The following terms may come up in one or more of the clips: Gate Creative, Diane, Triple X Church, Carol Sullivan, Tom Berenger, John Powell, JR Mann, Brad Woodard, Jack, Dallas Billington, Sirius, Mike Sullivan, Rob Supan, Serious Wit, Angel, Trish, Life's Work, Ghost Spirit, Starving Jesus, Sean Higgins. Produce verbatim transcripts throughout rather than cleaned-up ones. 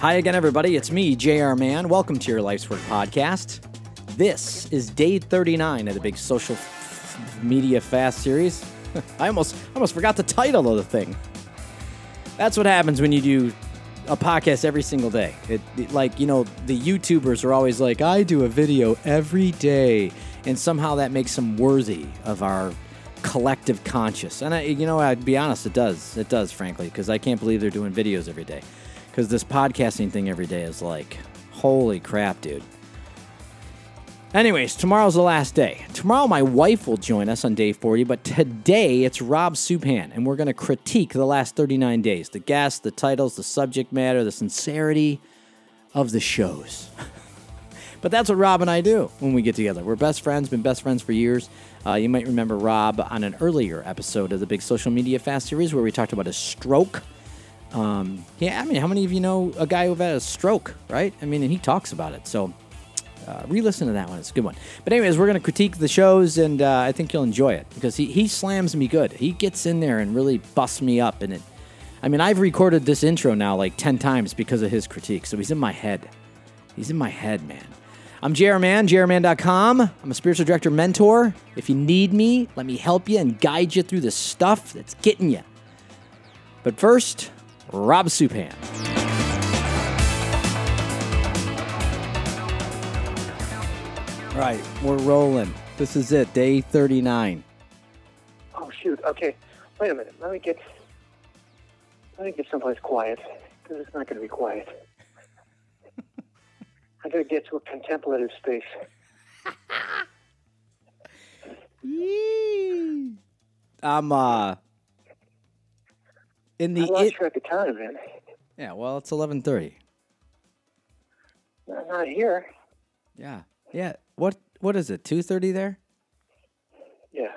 Hi again, everybody. It's me, J R Mann. Welcome to your Life's Work podcast. This is day thirty-nine of the big social f- media fast series. I almost, almost forgot the title of the thing. That's what happens when you do a podcast every single day. It, it like, you know, the YouTubers are always like, I do a video every day. And somehow that makes them worthy of our collective conscious. And, I, you know, I'd be honest, it does. It does, frankly, because I can't believe they're doing videos every day. Because this podcasting thing every day is like, holy crap, dude. Anyways, tomorrow's the last day. Tomorrow, my wife will join us on day forty, but today it's Rob Supan, and we're going to critique the last thirty-nine days. The guests, the titles, the subject matter, the sincerity of the shows. But that's what Rob and I do when we get together. We're best friends, been best friends for years. Uh, you might remember Rob on an earlier episode of the Big Social Media Fast series where we talked about a stroke. Um, yeah, I mean, how many of you know a guy who had a stroke, right? I mean, and he talks about it, so... Uh, re-listen to that one. It's a good one. But anyways, we're going to critique the shows, and uh, I think you'll enjoy it because he, he slams me good. He gets in there and really busts me up. And it, I mean, I've recorded this intro now like ten times because of his critique, so he's in my head. He's in my head, man. I'm J R Mann, J R Mann dot com. I'm a spiritual director mentor. If you need me, let me help you and guide you through the stuff that's getting you. But first, Rob Supan. All right, we're rolling. This is it, day thirty-nine. Oh shoot! Okay, wait a minute. Let me get, let me get someplace quiet because it's not going to be quiet. I'm going to get to a contemplative space. I'm uh in the. I lost it- track of time, man. Yeah, well, it's eleven thirty. I'm not here. Yeah. Yeah. What what is it? Two thirty there? Yeah.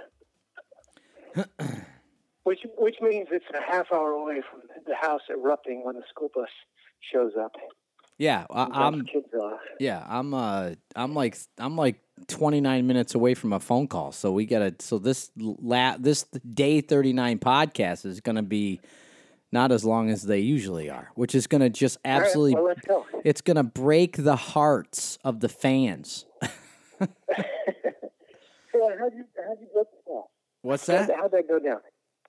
which which means it's a half hour away from the house erupting when the school bus shows up. Yeah, I, I'm. Kids off. Yeah, I'm. Uh, I'm like I'm like twenty nine minutes away from a phone call. So we gotta. So this la, this day thirty nine podcast is gonna be not as long as they usually are, which is going to just absolutely... All right, well, let's go. It's going to break the hearts of the fans. So how'd you, how'd you break the fast? What's that? How'd, how'd that go down?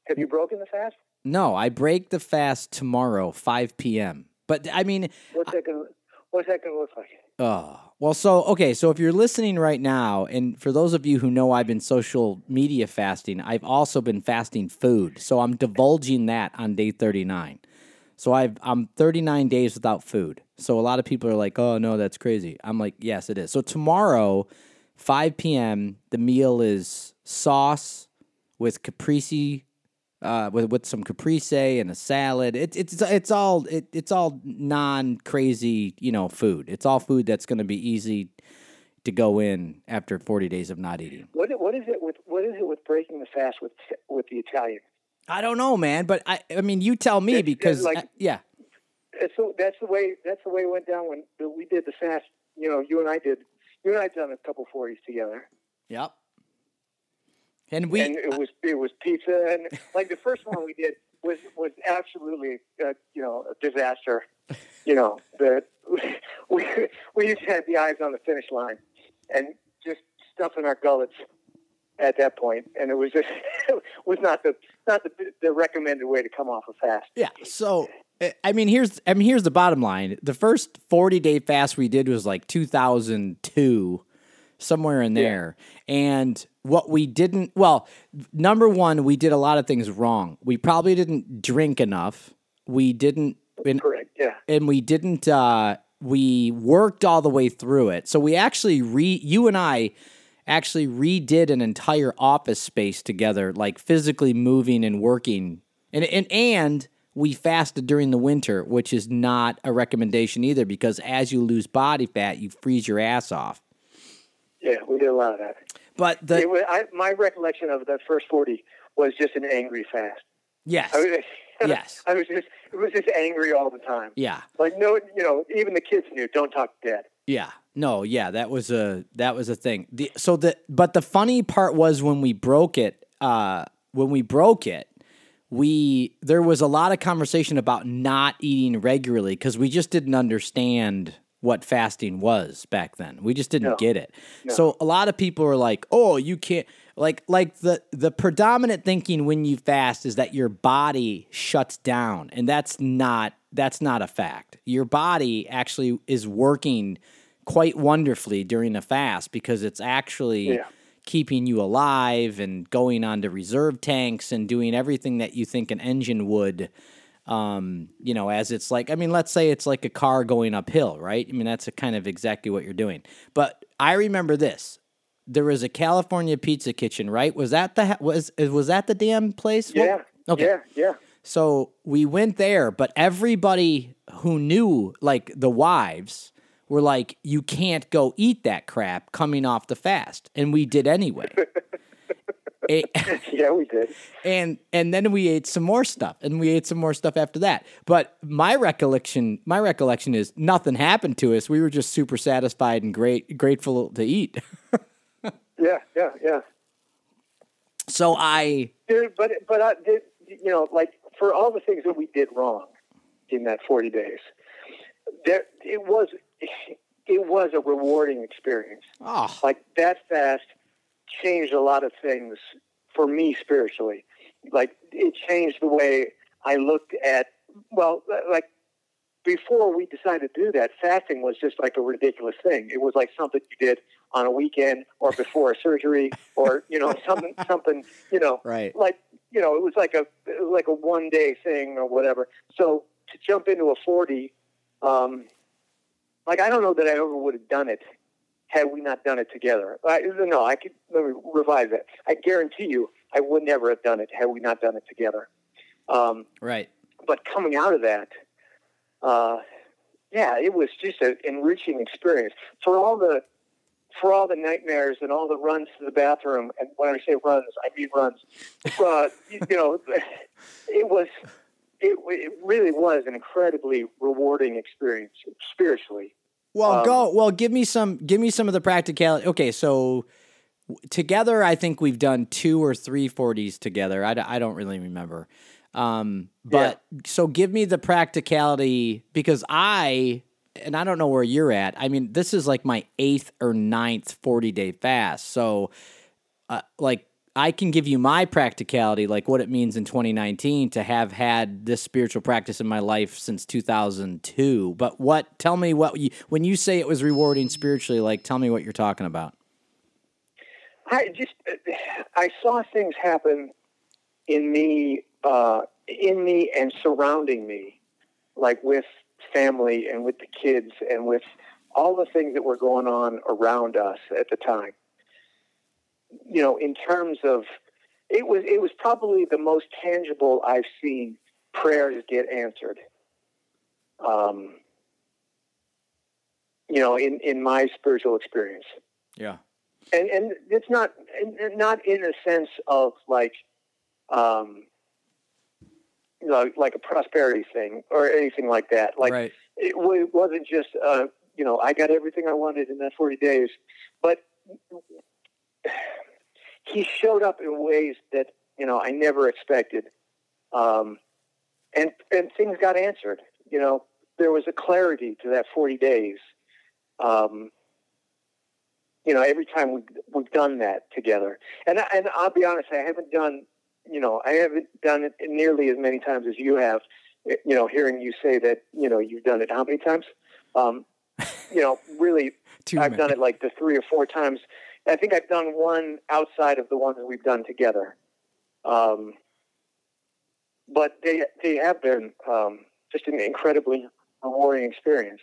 Have you broken the fast? No, I break the fast tomorrow, five p.m. But, I mean... What's that going to look like? Oh, well, so, okay, so if you're listening right now, and for those of you who know I've been social media fasting, I've also been fasting food, so I'm divulging that on day thirty-nine. So I've, I'm thirty-nine days without food, so a lot of people are like, oh, no, that's crazy. I'm like, yes, it is. So tomorrow, five p.m., the meal is sauce with caprese, uh, with with some caprese and a salad. It, it's it's all it, it's all non crazy, you know, food. It's all food that's going to be easy to go in after forty days of not eating. What what is it with what is it with breaking the fast with with the Italian? I don't know, man. But I I mean, you tell me it's, because it's like, I, yeah, it's the, that's the way that's the way it went down when we did the fast. You know, you and I did. You and I done a couple forties together. Yep. And we and it was it was pizza and like the first one we did was was absolutely uh, you know a disaster. You know the we we just had the eyes on the finish line and just stuffing our gullets at that point, and it was just it was not the not the, the recommended way to come off a fast. Yeah. So I mean here's I mean here's the bottom line. The first forty day fast we did was like two thousand two. Somewhere in there. Yeah. And what we didn't, well, number one, we did a lot of things wrong. We probably didn't drink enough. We didn't, and, correct, yeah. And we didn't, uh, we worked all the way through it. So we actually re, you and I actually redid an entire office space together, like physically moving and working. And, and, and we fasted during the winter, which is not a recommendation either, because as you lose body fat, you freeze your ass off. Yeah, we did a lot of that. But the, it was, I, my recollection of that first forty was just an angry fast. Yes. I was, yes. I was just it was just angry all the time. Yeah. Like no, you know, even the kids knew. Don't talk dead. Yeah. No. Yeah. That was a that was a thing. The, so the but the funny part was when we broke it. Uh, when we broke it, we there was a lot of conversation about not eating regularly because we just didn't understand what fasting was back then. We just didn't no. get it. No. So a lot of people are like, oh, you can't, like, like the, the predominant thinking when you fast is that your body shuts down. And that's not, that's not a fact. Your body actually is working quite wonderfully during a fast because it's actually yeah. keeping you alive and going onto reserve tanks and doing everything that you think an engine would. Um, you know, as it's like, I mean, let's say it's like a car going uphill, right? I mean, that's a kind of exactly what you're doing. But I remember this. There was a California Pizza Kitchen, right? Was that the was was that the damn place? Yeah. Okay. Yeah. Yeah. So we went there, but everybody who knew, like the wives, were like, "You can't go eat that crap coming off the fast," and we did anyway. It, yeah, we did. And and then we ate some more stuff, and we ate some more stuff after that. But my recollection, my recollection is nothing happened to us. We were just super satisfied and great, grateful to eat. yeah, yeah, yeah. So I, Dude, but but I, did, you know, like for all the things that we did wrong in that forty days, there it was, it was a rewarding experience. Oh, like that fast changed a lot of things for me spiritually. Like it changed the way I looked at, well, like before we decided to do that, fasting was just like a ridiculous thing. It was like something you did on a weekend or before a surgery or, you know, something, something, you know, right. Like, you know, it was like a, it was like a one day thing or whatever. So to jump into a forty, um, like, I don't know that I ever would have done it had we not done it together. I, no, I could let me revise that. I guarantee you I would never have done it had we not done it together. Um, right. But coming out of that, uh, yeah, it was just an enriching experience. For all the for all the nightmares and all the runs to the bathroom, and when I say runs, I mean runs, uh, you, you know, it was it, it really was an incredibly rewarding experience spiritually. Well, um, go. Well, give me some. Give me some of the practicality. Okay, so together, I think we've done two or three forties together. I, I don't really remember. Um, but yeah. So give me the practicality because I and I don't know where you're at. I mean, this is like my eighth or ninth forty day fast. So, uh, like, I can give you my practicality, like what it means in twenty nineteen to have had this spiritual practice in my life since two thousand two. But what, tell me what, you, when you say it was rewarding spiritually, like tell me what you're talking about. I just, I saw things happen in me, uh, in me and surrounding me, like with family and with the kids and with all the things that were going on around us at the time. You know, in terms of, it was it was probably the most tangible I've seen prayers get answered. Um, you know, in, in my spiritual experience. Yeah, and and it's not not in a sense of like, um, you know, like a prosperity thing or anything like that. Like right. it, it wasn't just, uh, you know, I got everything I wanted in that forty days, but. He showed up in ways that, you know, I never expected. Um, and, and things got answered, you know, there was a clarity to that forty days. Um, you know, every time we, we've done that together and I, and I'll be honest, I haven't done, you know, I haven't done it nearly as many times as you have, you know, hearing you say that, you know, you've done it how many times, um, you know, really I've many. done it like the three or four times. I think I've done one outside of the ones we've done together. Um, but they they have been um, just an incredibly rewarding experience.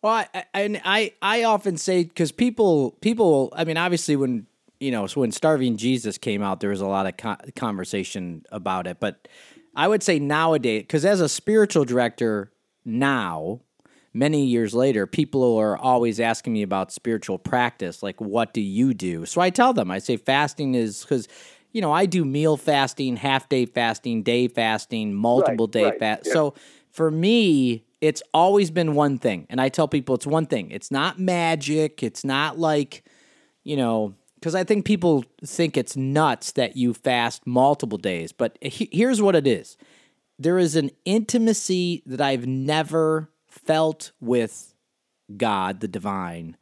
Well, I, and I, I often say, because people, people, I mean, obviously when, you know, so when Starving Jesus came out, there was a lot of con- conversation about it. But I would say nowadays, because as a spiritual director now, many years later, people are always asking me about spiritual practice, like, what do you do? So I tell them, I say fasting is because, you know, I do meal fasting, half-day fasting, day fasting, multiple-day right, right, fast. Yeah. So for me, it's always been one thing, and I tell people it's one thing. It's not magic. It's not like, you know, because I think people think it's nuts that you fast multiple days. But he- here's what it is. There is an intimacy that I've never felt with God, the divine.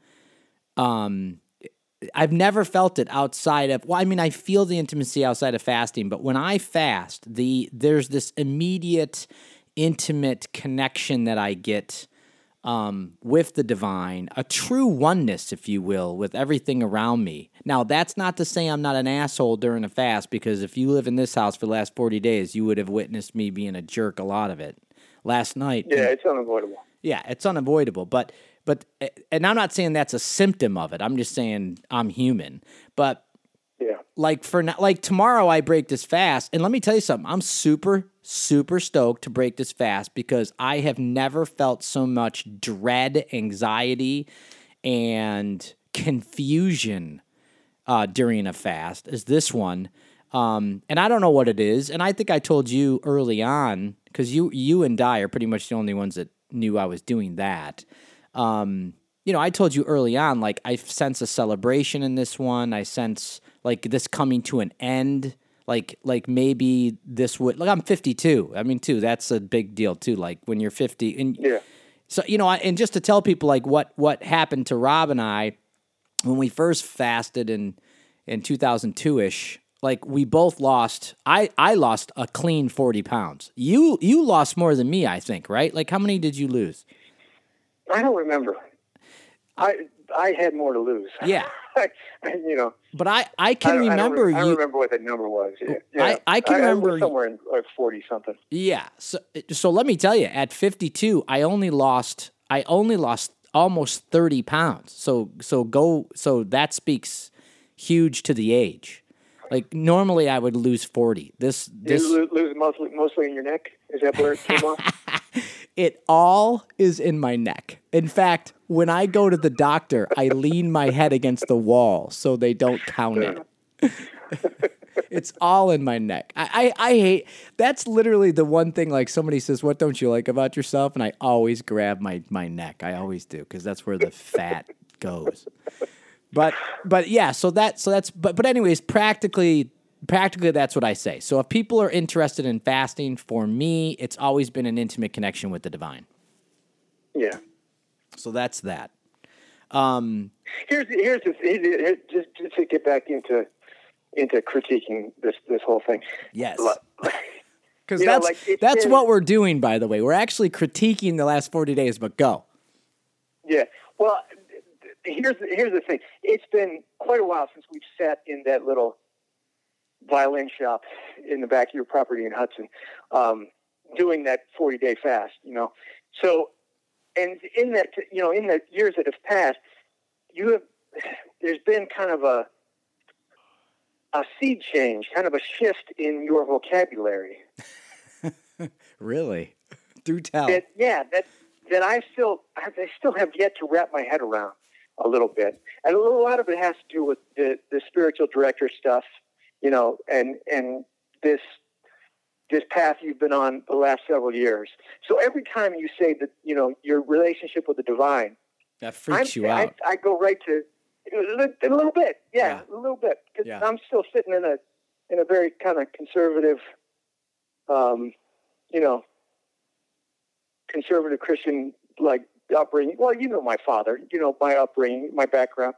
Um, I've never felt it outside of, well, I mean, I feel the intimacy outside of fasting, but when I fast, the there's this immediate, intimate connection that I get um, with the divine, a true oneness, if you will, with everything around me. Now, that's not to say I'm not an asshole during a fast, because if you live in this house for the last forty days, you would have witnessed me being a jerk a lot of it. Last night. Yeah, it's unavoidable. Yeah, it's unavoidable, but... But and I'm not saying that's a symptom of it. I'm just saying I'm human. But yeah, like for like tomorrow I break this fast, and let me tell you something. I'm super super stoked to break this fast because I have never felt so much dread, anxiety, and confusion uh, during a fast as this one. Um, and I don't know what it is. And I think I told you early on because you you and Di are pretty much the only ones that knew I was doing that. Um, you know, I told you early on, like, I sense a celebration in this one. I sense, like, this coming to an end. Like, like maybe this would, like, I'm fifty-two. I mean, too, that's a big deal, too. Like, when you're fifty. And yeah. So, you know, I, and just to tell people, like, what, what happened to Rob and I when we first fasted in, in two thousand two-ish, like, we both lost, I, I lost a clean forty pounds. You, you lost more than me, I think, right? Like, how many did you lose? I don't remember. I I had more to lose. Yeah. you know. But I, I can I remember I, re- you. I remember what the number was. Yeah. I, I can I, remember. I somewhere in like forty something. Yeah. So so let me tell you, at fifty-two, I only lost I only lost almost thirty pounds. So so go so that speaks huge to the age. Like normally I would lose forty. This this Did you lose mostly mostly in your neck? Is that where it came off? It all is in my neck. In fact, when I go to the doctor, I lean my head against the wall so they don't count it. It's all in my neck. I, I, I hate, that's literally the one thing, like somebody says, what don't you like about yourself? And I always grab my, my neck. I always do, because that's where the fat goes. But, but yeah, so that, so that's, but, but anyways, practically, Practically, that's what I say. So if people are interested in fasting, for me, it's always been an intimate connection with the divine. Yeah. So that's that. Um, here's here's the here's, just, just to get back into into critiquing this this whole thing. Yes. Because that's know, like that's been, what we're doing, by the way. We're actually critiquing the last forty days, but go. Yeah. Well, here's here's the thing. It's been quite a while since we've sat in that little violin shop in the back of your property in Hudson, um, doing that forty-day fast, you know. So, and in that, you know, in the years that have passed, you have, there's been kind of a, a seed change, kind of a shift in your vocabulary. Really? Do tell. That, yeah, that, that I still, I still have yet to wrap my head around a little bit. And a lot of it has to do with the, the spiritual director stuff, you know, and, and this this path you've been on the last several years. So every time you say that, you know, your relationship with the divine, that freaks I'm, you out. I, I go right to a little bit, yeah, yeah. a little bit. Cause yeah. I'm still sitting in a in a very kind of conservative, um, you know, conservative Christian like upbringing. Well, you know, my father, you know, my upbringing, my background.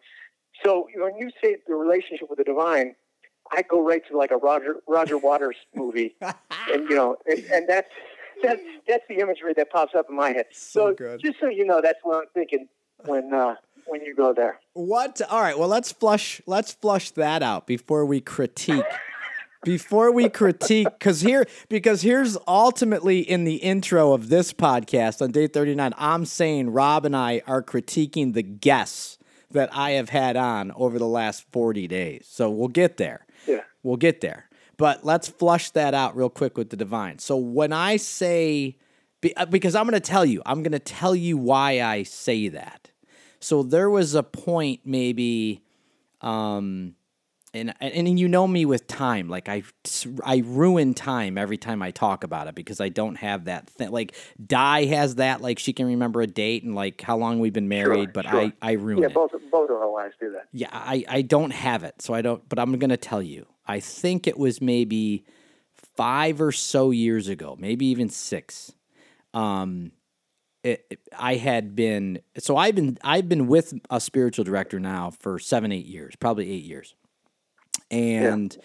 So when you say the relationship with the divine, I go right to like a Roger Roger Waters movie, and you know, and, and that's that's that's the imagery that pops up in my head. So, so good. Just so you know, that's what I'm thinking when uh, when you go there. What? All right. Well, let's flush let's flush that out before we critique. Before we critique, because here because here's ultimately in the intro of this podcast on day thirty-nine, I'm saying Rob and I are critiquing the guests that I have had on over the last forty days. So we'll get there. Yeah. We'll get there. But let's flush that out real quick with the divine. So when I say, because I'm going to tell you, I'm going to tell you why I say that. So there was a point maybe um, and and you know me with time, like I I ruin time every time I talk about it because I don't have that thing. Like Di has that, like she can remember a date and like how long we've been married, sure, but sure. I I ruin yeah, it. Yeah, both both of our wives do that. Yeah, I I don't have it, so I don't. But I'm gonna tell you, I think it was maybe five or so years ago, maybe even six. Um, it, it, I had been so I've been I've been with a spiritual director now for seven eight years, probably eight years. And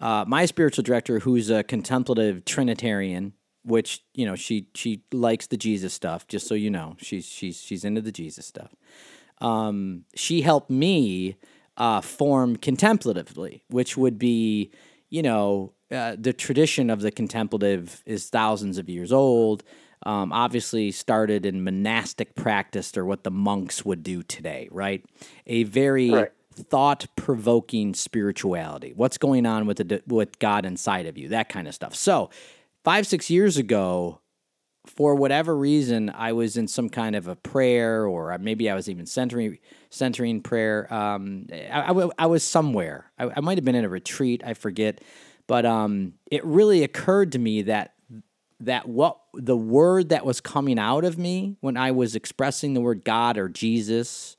uh, my spiritual director, who's a contemplative Trinitarian, which, you know, she she likes the Jesus stuff, just so you know, she's she's she's into the Jesus stuff. Um, she helped me uh, form contemplatively, which would be, you know, uh, the tradition of the contemplative is thousands of years old. Um, obviously started in monastic practice, or what the monks would do today, right? A very right. thought-provoking spirituality. What's going on with the with God inside of you? That kind of stuff. So, five, six years ago, for whatever reason, I was in some kind of a prayer, or maybe I was even centering centering prayer. Um, I, I, I was somewhere. I, I might have been in a retreat. I forget, but um, it really occurred to me that that what the word that was coming out of me when I was expressing the word God or Jesus,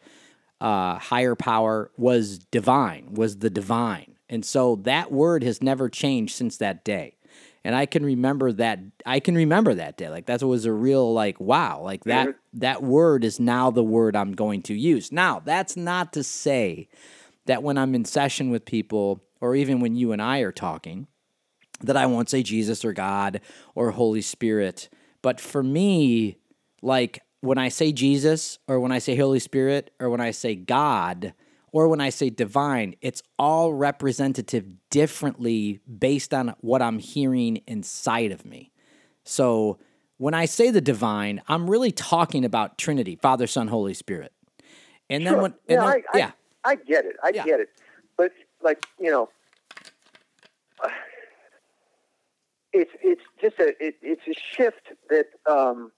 uh, higher power, was divine, was the divine. And so that word has never changed since that day. And I can remember that, I can remember that day. Like that was a real like, wow, like that, that word is now the word I'm going to use. Now, that's not to say that when I'm in session with people, or even when you and I are talking, that I won't say Jesus or God or Holy Spirit. But for me, like when I say Jesus or when I say Holy Spirit or when I say God or when I say divine, it's all representative differently based on what I'm hearing inside of me. So when I say the divine, I'm really talking about Trinity, Father, Son, Holy Spirit. And sure. then when, and yeah, then, I, yeah. I, I get it. I yeah. get it. But like, you know, uh, It's it's just a it, it's a shift that um,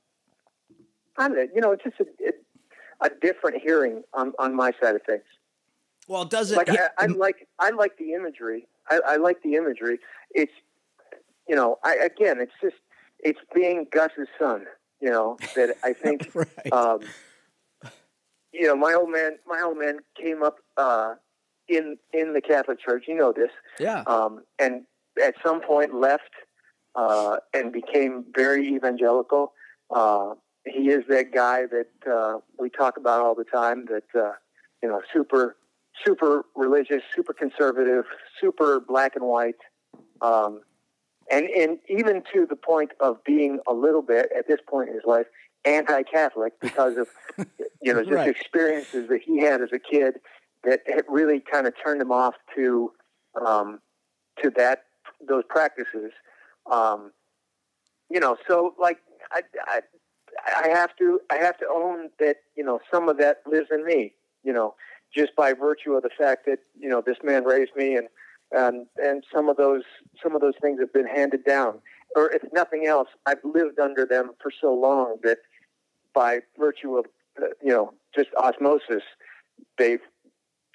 I don't know, you know, it's just a, it, a different hearing on, on my side of things. Well, does it? Like hit- I, I like I like the imagery. I, I like the imagery. It's you know, I again, it's just it's being Gus's son. You know that I think. right. um, you know, my old man, my old man came up uh, in in the Catholic Church. You know this, yeah, um, and at some point left. Uh, and became very evangelical. Uh, he is that guy that uh, we talk about all the time. That uh, you know, super, super religious, super conservative, super black and white, um, and and even to the point of being a little bit at this point in his life anti-Catholic because of you know just right. experiences that he had as a kid that had really kind of turned him off to um, to that those practices. Um, you know, so like I, I, I have to, I have to own that, you know, some of that lives in me, you know, just by virtue of the fact that, you know, this man raised me and, and, and some of those, some of those things have been handed down, or if nothing else, I've lived under them for so long that by virtue of, you know, just osmosis, they've,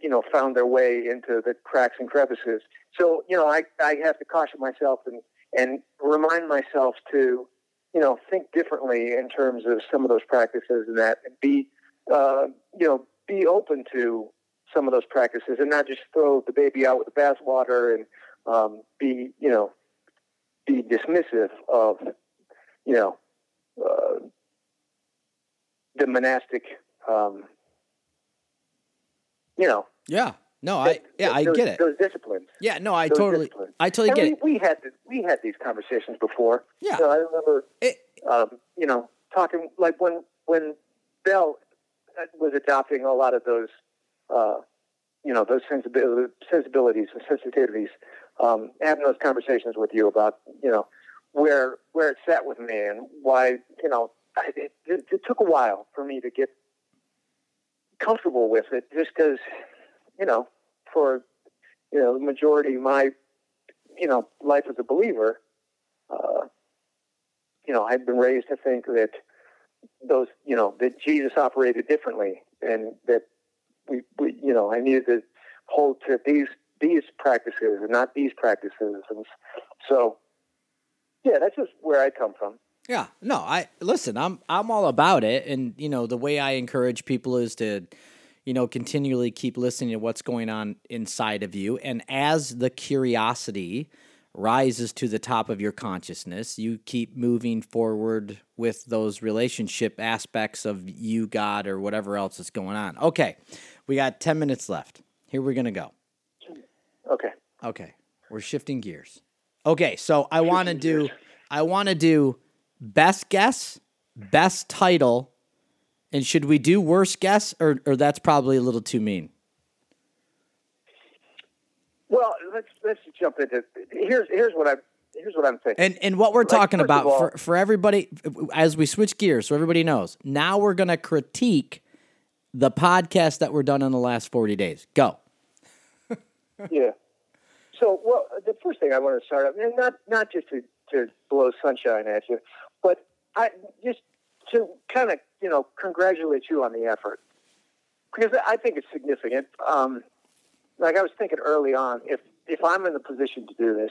you know, found their way into the cracks and crevices. So, you know, I, I have to caution myself and, and remind myself to, you know, think differently in terms of some of those practices and that, and be, uh, you know, be open to some of those practices and not just throw the baby out with the bathwater and um, be, you know, be dismissive of, you know, uh, the monastic, um, you know. Yeah. No, I yeah, those, I get it. Those disciplines. Yeah, no, I those totally, I totally and get we, it. We had we had these conversations before. Yeah, so I remember, it, um, you know, talking like when when Bell was adopting a lot of those, uh, you know, those sensibilities, sensibilities and sensitivities. Um, having those conversations with you about, you know, where where it sat with me and why, you know, it, it, it took a while for me to get comfortable with it, just because, you know. For, you know, the majority of my, you know, life as a believer, uh, you know, I've been raised to think that those, you know, that Jesus operated differently and that we, we you know, I needed to hold to these these practices and not these practices. And so, yeah, that's just where I come from. Yeah, no, I listen, I'm, I'm all about it. And, you know, the way I encourage people is to, you know, continually keep listening to what's going on inside of you. And as the curiosity rises to the top of your consciousness, you keep moving forward with those relationship aspects of you, God, or whatever else is going on. Okay, we got ten minutes left. Here we're going to go. Okay. Okay, we're shifting gears. Okay, so I want to do, I want to do best guess, best title, and should we do worst guess, or or that's probably a little too mean? Well, let's let's jump into here's here's what I here's what I'm thinking, and and what we're like, talking about all, for for everybody as we switch gears, so everybody knows. Now we're gonna critique the podcast that were done in the last forty days. Go. Yeah. So, well, the first thing I want to start up, and not not just to to blow sunshine at you, but I just to kind of, you know, congratulate you on the effort, because I think it's significant. Um, like I was thinking early on, if, if I'm in the position to do this,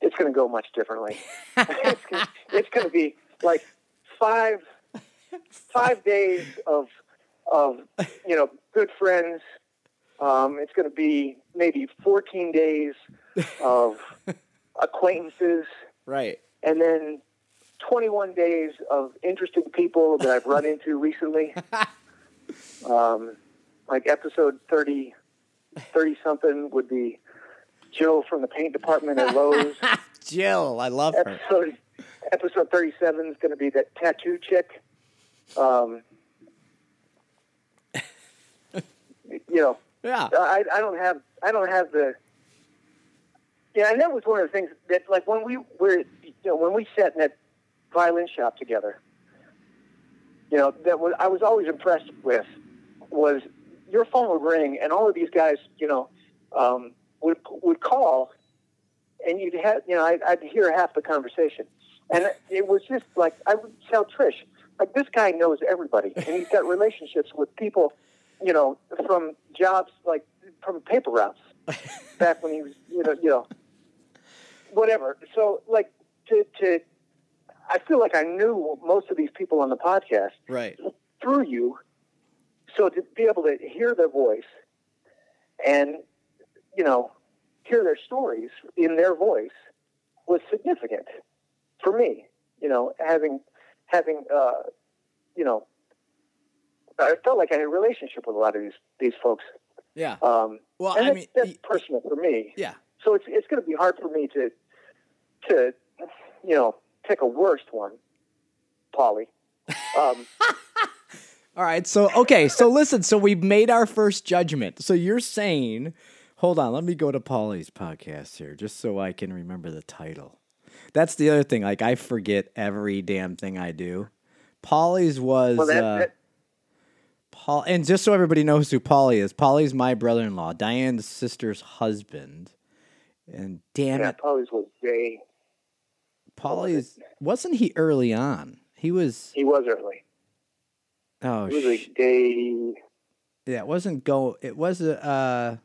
it's going to go much differently. it's it's going to be like five, five days of, of, you know, good friends. Um, it's going to be maybe fourteen days of acquaintances. Right. And then twenty-one days of interesting people that I've run into recently. Um, like episode thirty, thirty something would be Jill from the paint department at Lowe's. Jill, I love her. Episode, episode thirty-seven is going to be that tattoo chick. Um, you know, yeah. I, I don't have, I don't have the, yeah. And that was one of the things that, like, when we were, you know, when we sat in that violin shop together, you know, that was, I was always impressed with was your phone would ring and all of these guys, you know, um, would, would call, and you'd have, you know, I'd, I'd hear half the conversation. And it was just like, I would tell Trish, like, this guy knows everybody, and he's got relationships with people, you know, from jobs, like from paper routes back when he was, you know, you know, whatever. So like to, to, I feel like I knew most of these people on the podcast, right, through you. So to be able to hear their voice and, you know, hear their stories in their voice was significant for me, you know, having, having, uh, you know, I felt like I had a relationship with a lot of these, these folks. Yeah. Um, well, I mean, that's, that's personal for me. Yeah. So it's, it's going to be hard for me to, to, you know, pick a worst one, Polly. Um, all right. So, okay. So listen, so we've made our first judgment. So you're saying, hold on, let me go to Polly's podcast here just so I can remember the title. That's the other thing. Like, I forget every damn thing I do. Polly's was, well, that, uh, that, Paul, and just so everybody knows who Polly is, Polly's my brother-in-law, Diane's sister's husband. And damn yeah, it. Polly's was Jay. Polly's, wasn't he early on? He was. He was early. Oh, shit. It was sh- like day. Yeah, it wasn't go. It was, uh,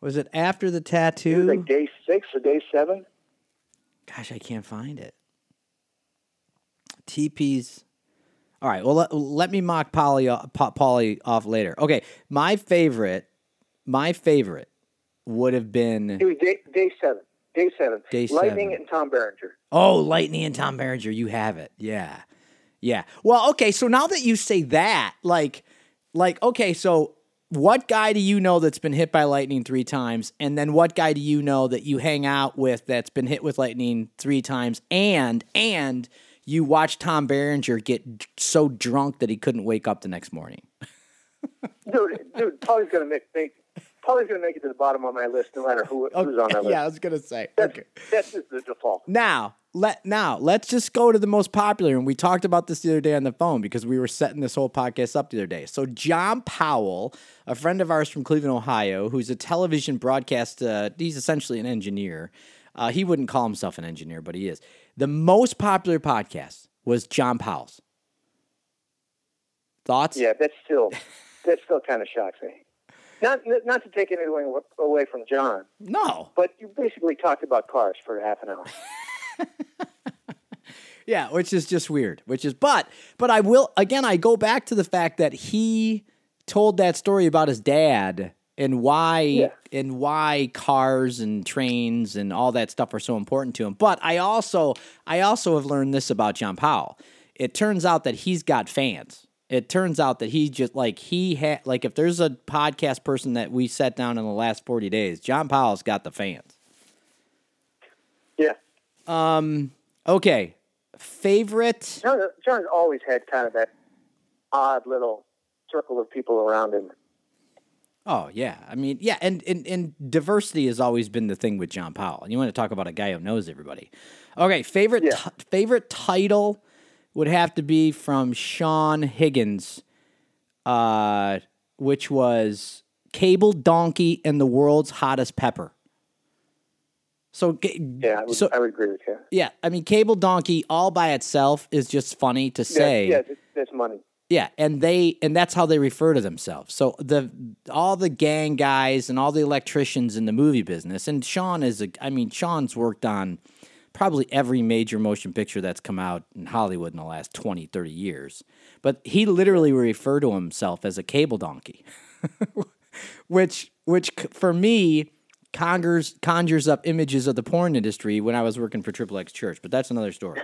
was it after the tattoo? It was like day six or day seven? Gosh, I can't find it. T P's. All right, well, let, let me mock Polly, Polly off later. Okay, my favorite, my favorite would have been... It was day, day seven. Day seven. Day Lightning seven. And Tom Berenger. Oh, Lightning and Tom Berenger. You have it. Yeah. Yeah. Well, okay, so now that you say that, like, like, okay, so what guy do you know that's been hit by lightning three times, and then what guy do you know that you hang out with that's been hit with lightning three times, and, and... you watch Tom Berenger get so drunk that he couldn't wake up the next morning. dude, dude, Polly's gonna make, make Polly's gonna make it to the bottom of my list, no matter who okay. who's on my list. Yeah, I was gonna say that's, okay. That's just the default. Now, let now let's just go to the most popular, and we talked about this the other day on the phone because we were setting this whole podcast up the other day. So John Powell, a friend of ours from Cleveland, Ohio, who's a television broadcast, uh, he's essentially an engineer. Uh, he wouldn't call himself an engineer, but he is. The most popular podcast was John Powell's. Thoughts? Yeah, that's still that still kind of shocks me. Not not to take anything away from John. No. But you basically talked about cars for half an hour. Yeah, which is just weird. Which is, but but I will again. I go back to the fact that he told that story about his dad and why yeah. and why cars and trains and all that stuff are so important to him. But I also I also have learned this about John Powell. It turns out that he's got fans. It turns out that he just like he had like if there's a podcast person that we sat down in the last forty days, John Powell's got the fans. Yeah. Um. Okay. Favorite? John, John always had kind of that odd little circle of people around him. Oh yeah, I mean yeah, and and, and diversity has always been the thing with John Powell. You want to talk about a guy who knows everybody? Okay, favorite yeah. t- favorite title would have to be from Sean Higgins, uh, which was Cable Donkey and the World's Hottest Pepper. So yeah, I would, so, I would agree with you. Yeah, I mean, Cable Donkey all by itself is just funny to say. Yeah, yeah that's money. Yeah, and they and that's how they refer to themselves. So the all the gang guys and all the electricians in the movie business, and Sean is a. I mean, Sean's worked on probably every major motion picture that's come out in Hollywood in the last twenty, thirty years. But he literally referred to himself as a cable donkey, which which for me. Conjures, conjures up images of the porn industry when I was working for Triple X Church, but that's another story.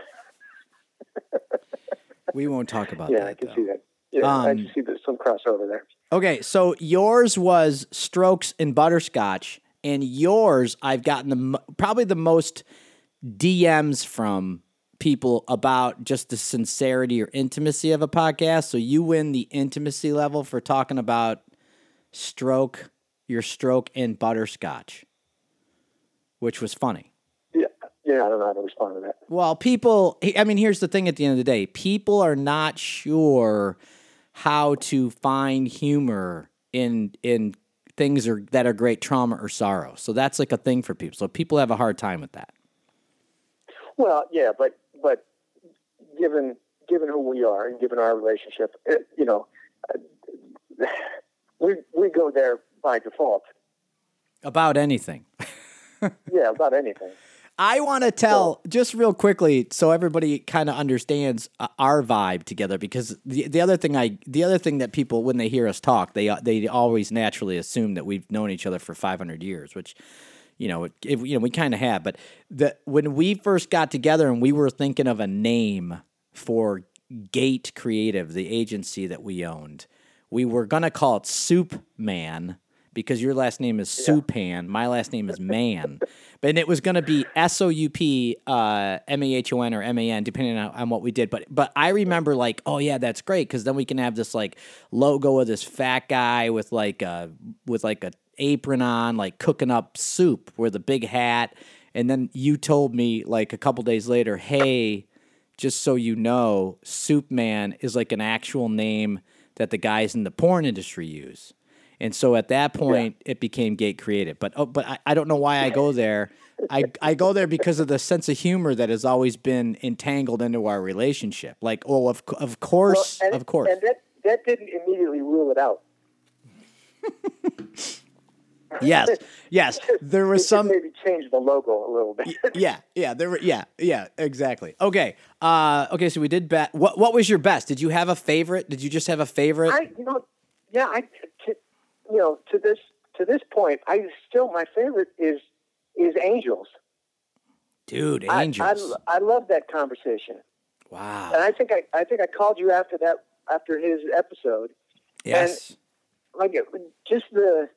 We won't talk about yeah, that. Yeah, I can though. see that. Yeah, um, I can see there's some crossover there. Okay, so yours was Strokes and Butterscotch, and yours I've gotten the probably the most D Ms from people about just the sincerity or intimacy of a podcast, so you win the intimacy level for talking about stroke Your stroke and butterscotch, which was funny. Yeah, yeah, I don't know how to respond to that. Well, people, I mean, here's the thing at the end of the day. People are not sure how to find humor in in things are, that are great trauma or sorrow. So that's like a thing for people. So people have a hard time with that. Well, yeah, but but given, given who we are and given our relationship, it, you know, we we go there by default. About anything. Yeah, about anything. I want to tell, so, just real quickly, so everybody kind of understands uh, our vibe together, because the, the other thing I, the other thing that people, when they hear us talk, they uh, they always naturally assume that we've known each other for five hundred years, which, you know, it, it, you know we kind of have, but the, when we first got together and we were thinking of a name for Gate Creative, the agency that we owned, we were going to call it Soup Man, because your last name is Supan, yeah. My last name is Man. And it was going to be S O U P, uh, M A H O N or M A N, depending on, on what we did. But but I remember like, oh, yeah, that's great, because then we can have this like logo of this fat guy with like a, with like an apron on, like cooking up soup with a big hat. And then you told me like a couple days later, hey, just so you know, Soup Man is like an actual name that the guys in the porn industry use. And so at that point, yeah. It became Gate Creative. But oh, but I, I don't know why I go there. I, I go there because of the sense of humor that has always been entangled into our relationship. Like, oh, of of course, well, and, of course. And that, that didn't immediately rule it out. Yes, yes. There was some... Maybe change the logo a little bit. yeah, yeah, there were, yeah, yeah, exactly. Okay, uh, okay. So we did bet. What What was your best? Did you have a favorite? Did you just have a favorite? I, you know, yeah, I... You know, to this to this point, I still my favorite is is Angels. Dude, Angels! I, I, I love that conversation. Wow! And I think I, I think I called you after that after his episode. Yes. And like it, just the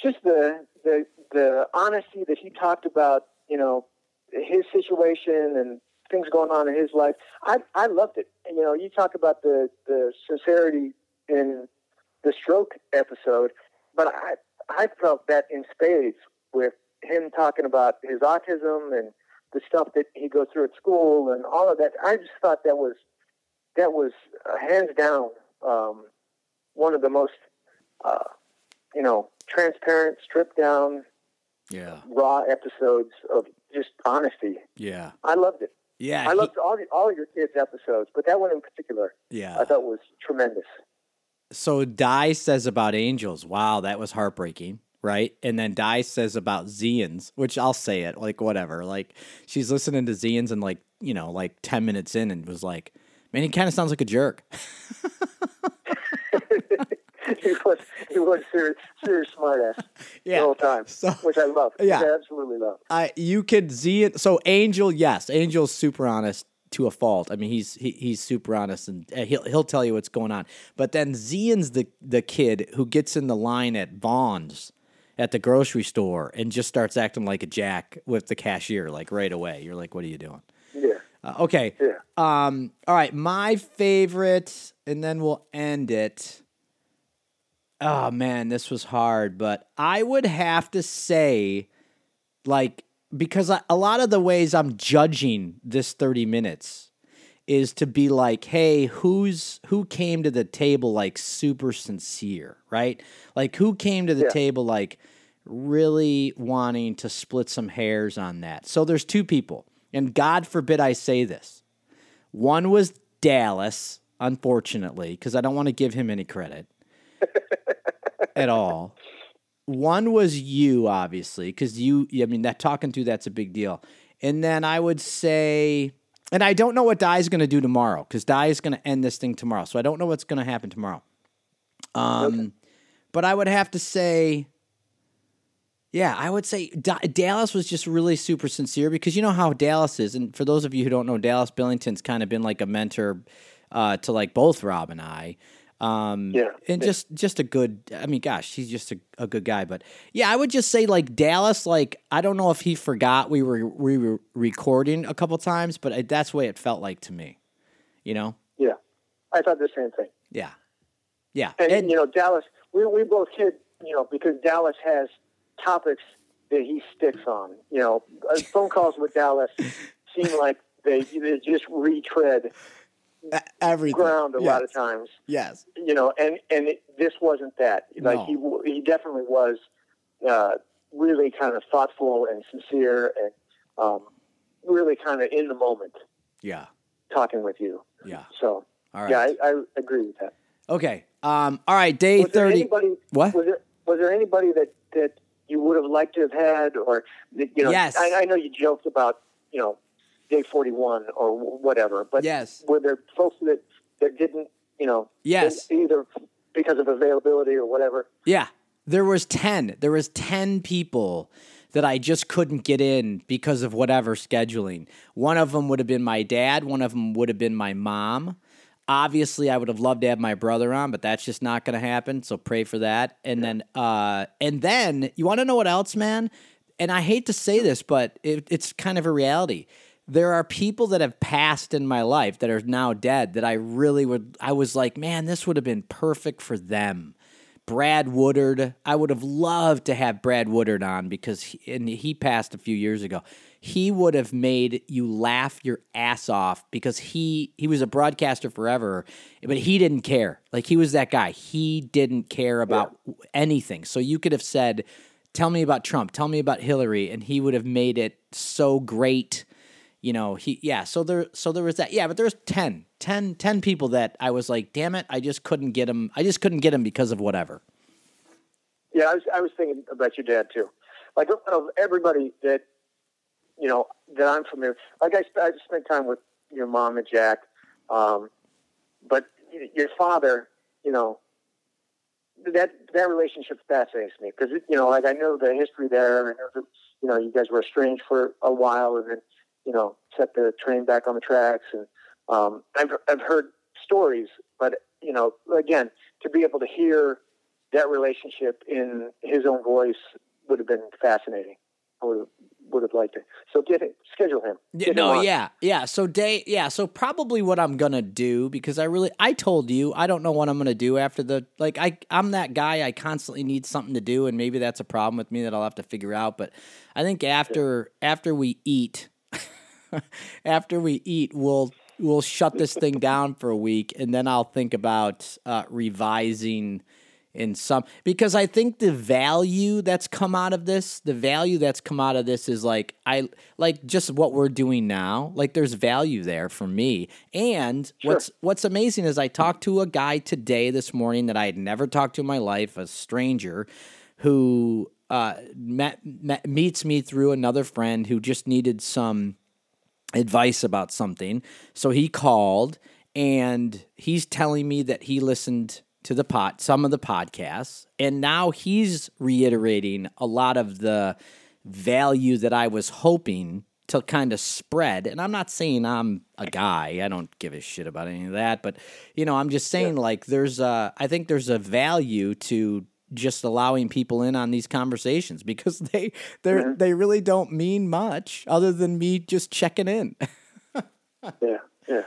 just the the the honesty that he talked about, you know, his situation and things going on in his life. I I loved it. And, you know, you talk about the the sincerity in the stroke episode, but I I felt that in spades with him talking about his autism and the stuff that he goes through at school and all of that. I just thought that was that was uh, hands down um, one of the most uh, you know transparent, stripped down, yeah, raw episodes of just honesty. Yeah, I loved it. Yeah, I he... loved all the, all your kids' episodes, but that one in particular, yeah, I thought was tremendous. so Di says about Angels, wow, that was heartbreaking, right? And then Di says about Zions, which I'll say it, like, whatever. Like, she's listening to Zions and, like, you know, like ten minutes in and was like, man, he kind of sounds like a jerk. He was, he was serious, serious smartass yeah. the whole time, so, which I love. Yeah. I absolutely love. I, you could see it. So Angel, yes, Angel's super honest to a fault. I mean, he's he, he's super honest, and he'll he'll tell you what's going on. But then Zian's the the kid who gets in the line at Vaughn's at the grocery store and just starts acting like a jack with the cashier, like right away. You're like, what are you doing? Yeah. Uh, okay. Yeah. Um. All right. My favorite, and then we'll end it. Oh, man, this was hard, but I would have to say, like, because I, a lot of the ways I'm judging this thirty minutes is to be like, hey, who's who came to the table, like, super sincere, right? Like, who came to the yeah. table, like, really wanting to split some hairs on that? So there's two people, and God forbid I say this. One was Dallas, unfortunately, because I don't want to give him any credit. At all. One was you, obviously, because you, I mean, that talking to that's a big deal. And then I would say, and I don't know what Di's going to do tomorrow, because Di is going to end this thing tomorrow. So I don't know what's going to happen tomorrow. Um, okay. But I would have to say, yeah, I would say D- Dallas was just really super sincere, because you know how Dallas is. And for those of you who don't know, Dallas Billington's kind of been like a mentor uh, to like both Rob and I. Um, yeah, and yeah. just, just a good, I mean, gosh, he's just a, a good guy, but yeah, I would just say like Dallas, like, I don't know if he forgot we were, we were recording a couple times, but it, that's the way it felt like to me, you know? Yeah. I thought the same thing. Yeah. Yeah. And, and you know, Dallas, we, we both hit, you know, because Dallas has topics that he sticks on, you know, phone calls with Dallas seem like they, they just retread everything ground a yes. lot of times. Yes. You know, and, and it, this wasn't that. Like no. he he definitely was uh, really kind of thoughtful and sincere and um, really kind of in the moment. Yeah. Talking with you. Yeah. So, all right. yeah, I, I agree with that. Okay. Um, all right, day was thirty. Anybody, what? Was there, was there anybody that, that you would have liked to have had or, you know, yes. I, I know you joked about, you know, day forty-one or whatever, but yes. were there folks that, that didn't, you know, yes. either because of availability or whatever? Yeah, there was ten. There was ten people that I just couldn't get in because of whatever scheduling. One of them would have been my dad. One of them would have been my mom. Obviously, I would have loved to have my brother on, but that's just not going to happen, so pray for that. And yeah. then, uh, and then you want to know what else, man? And I hate to say this, but it, it's kind of a reality. There are people that have passed in my life that are now dead that I really would, I was like, man, this would have been perfect for them. Brad Woodard, I would have loved to have Brad Woodard on because, he, and he passed a few years ago. He would have made you laugh your ass off because he, he was a broadcaster forever, but he didn't care. Like he was that guy. He didn't care about yeah. anything. So you could have said, tell me about Trump, tell me about Hillary, and he would have made it so great. You know, he, yeah, so there, so there was that. Yeah, but there was ten, ten, ten people that I was like, damn it, I just couldn't get him. I just couldn't get him because of whatever. Yeah, I was, I was thinking about your dad too. Like of everybody that, you know, that I'm familiar with, like I, I just spent time with your mom and Jack. Um, but your father, you know, that, that relationship fascinates me because, you know, like I know the history there and, you know, you guys were estranged for a while and then, you know, set the train back on the tracks. And um, I've I've heard stories, but, you know, again, to be able to hear that relationship in his own voice would have been fascinating. I would have, would have liked it. So get it, schedule him. Get no, him yeah, yeah. So day, yeah. So probably what I'm going to do, because I really, I told you, I don't know what I'm going to do after the, like, I, I'm that guy, I constantly need something to do, and maybe that's a problem with me that I'll have to figure out. But I think after yeah. after we eat, after we eat, we'll we'll shut this thing down for a week, and then I'll think about uh, revising in some, because I think the value that's come out of this, the value that's come out of this is like, I like just what we're doing now. Like there's value there for me. And sure. what's, what's amazing is I talked to a guy today, this morning, that I had never talked to in my life, a stranger who uh, met, met, meets me through another friend who just needed some advice about something. So he called and he's telling me that he listened to the pot, some of the podcasts, and now he's reiterating a lot of the value that I was hoping to kind of spread. And I'm not saying I'm a guy, I don't give a shit about any of that, but you know, I'm just saying yeah. like there's a, I think there's a value to just allowing people in on these conversations because they they yeah. they really don't mean much other than me just checking in. yeah, yeah.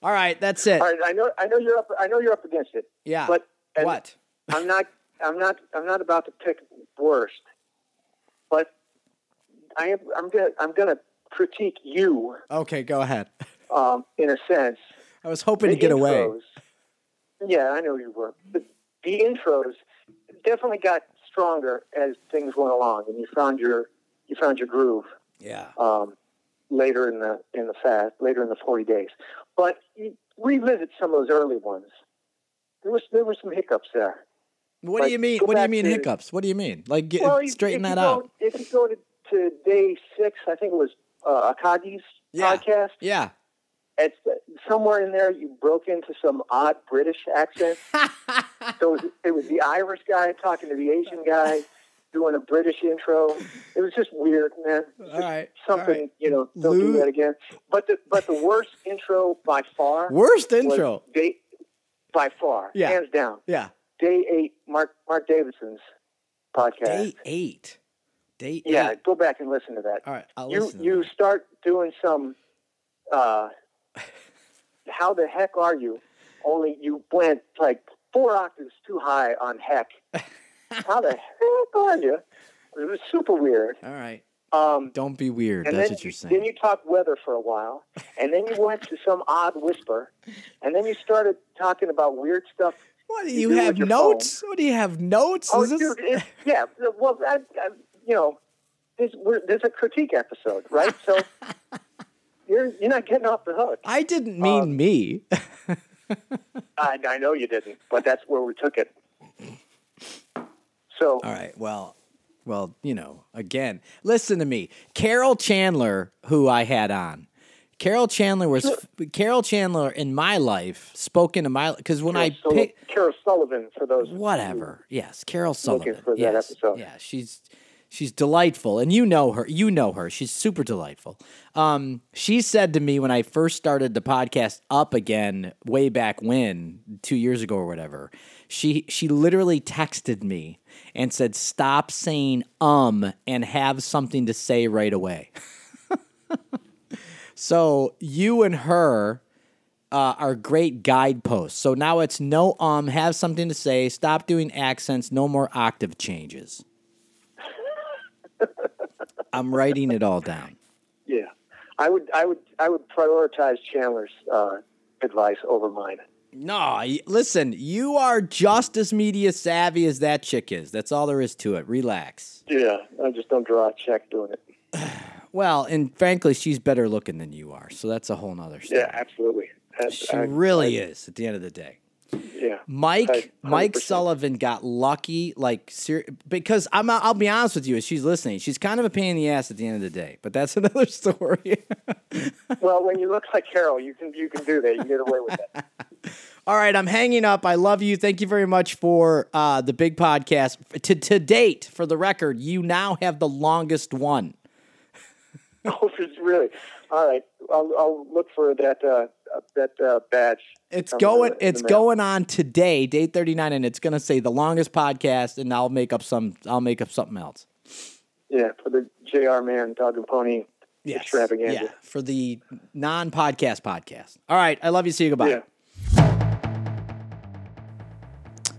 All right, that's it. All right, I know I know you're up I know you're up against it. Yeah. But what? I'm not I'm not I'm not about to pick worst. But I am I'm gonna I'm gonna critique you. Okay, go ahead. Um, in a sense. I was hoping to get away. Yeah, I know you were. But the intros definitely got stronger as things went along and you found your you found your groove. Yeah. Um, later in the in the fast, later in the forty days. But you revisit some of those early ones. There was there were some hiccups there. What like, do you mean? What do you mean to, hiccups? What do you mean? Like get, well, straighten that go, out. If you go to, to day six, I think it was uh, Akagi's yeah. podcast. Yeah. It's, somewhere in there, you broke into some odd British accent. So it was, it was the Irish guy talking to the Asian guy, doing a British intro. It was just weird, man. Just all right. Something, all right. you know, don't Lou. do that again. But the but the worst intro by far. Worst intro? Day, by far. Yeah. Hands down. Yeah. Day eight, Mark Mark Davidson's podcast. Day eight? Day yeah, eight? Yeah, go back and listen to that. All right, I'll you, listen You that. Start doing some, uh, how the heck are you? Only you went like four octaves too high on heck. How the heck are you? It was super weird. All right. Um, Don't be weird. That's then, what you're saying. Then you talked weather for a while, and then you went to some odd whisper, and then you started talking about weird stuff. What, do you, you do have notes? Phone. What, do you have notes? Oh, Is dude, this... it, yeah. Well, I, I, you know, there's, we're, there's a critique episode, right? So you're you're not getting off the hook. I didn't mean um, me. I, I know you didn't, but that's where we took it. So, all right. Well, well, you know, again, listen to me. Carol Chandler, who I had on, Carol Chandler was sure. Carol Chandler in my life, spoke into my because when Carol I Sul- picked Carol Sullivan for those whatever, yes, Carol Sullivan for that yes, episode. Yeah, she's she's delightful, and you know her, you know her, she's super delightful. Um, she said to me when I first started the podcast up again, way back when, two years ago or whatever. She she literally texted me and said, "Stop saying um and have something to say right away." So you and her uh, are great guideposts. So now it's no um, have something to say. Stop doing accents. No more octave changes. I'm writing it all down. Yeah, I would I would I would prioritize Chandler's uh, advice over mine. No, listen, you are just as media savvy as that chick is. That's all there is to it. Relax. Yeah, I just don't draw a check doing it. Well, and frankly, she's better looking than you are, so that's a whole nother story. Yeah, absolutely. That's, she I, really I, is at the end of the day. Yeah. Mike I, Mike Sullivan got lucky, like ser- because I'm I'll be honest with you, as she's listening, she's kind of a pain in the ass at the end of the day, but that's another story. Well, when you look like Carol, you can you can do that. You get away with that. All right, I'm hanging up. I love you. Thank you very much for uh, the big podcast. To to date, for the record, you now have the longest one. Oh, really? All right, I'll, I'll look for that uh, that uh, badge. It's going. The, it's going on today, day thirty-nine, and it's going to say the longest podcast. And I'll make up some. I'll make up something else. Yeah, for the J R Mann Dog and Pony yes. extravaganza. Yeah, for the non-podcast podcast. All right, I love you. See you. Goodbye. Yeah.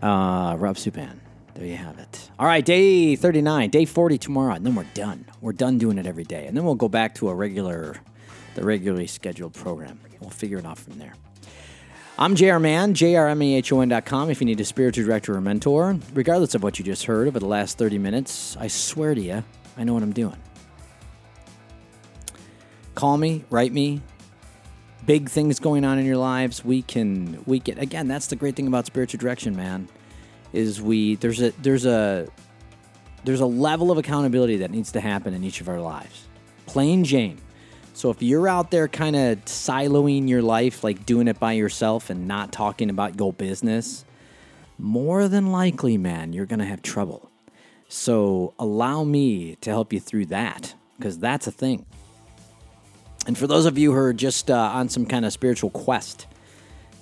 Uh, Rob Supan. There you have it. All right, day thirty-nine, day forty tomorrow, and then we're done. We're done doing it every day. And then we'll go back to a regular, the regularly scheduled program. We'll figure it out from there. I'm J R Mann, J R M A H O N dot com if you need a spiritual director or mentor. Regardless of what you just heard over the last thirty minutes, I swear to you, I know what I'm doing. Call me, write me. Big things going on in your lives, we can, we can, again, that's the great thing about spiritual direction, man, is we, there's a, there's a, there's a level of accountability that needs to happen in each of our lives. Plain Jane. So if you're out there kind of siloing your life, like doing it by yourself and not talking about your business, more than likely, man, you're going to have trouble. So allow me to help you through that, because that's a thing. And for those of you who are just uh, on some kind of spiritual quest,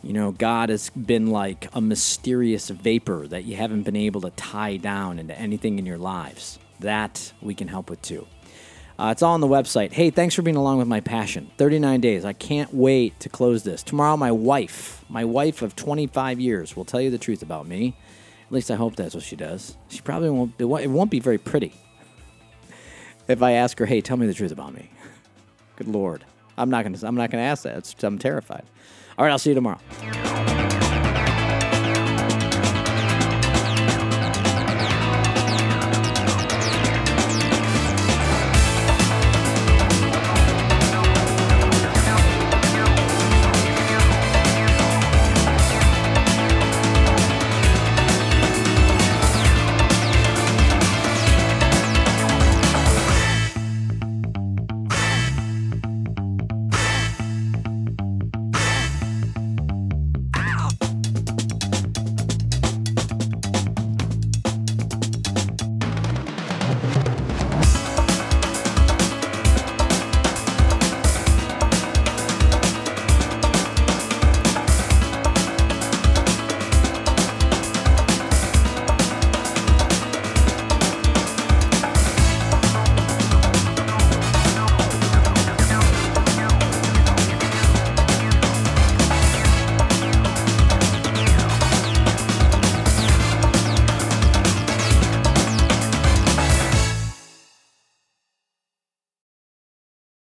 you know, God has been like a mysterious vapor that you haven't been able to tie down into anything in your lives. That we can help with too. Uh, it's all on the website. Hey, thanks for being along with my passion. thirty-nine days. I can't wait to close this. Tomorrow, my wife, my wife of twenty-five years, will tell you the truth about me. At least I hope that's what she does. She probably won't. It won't be very pretty if I ask her, hey, tell me the truth about me. Good Lord. I'm not going to I'm not going to ask that. It's, I'm terrified. All right, I'll see you tomorrow.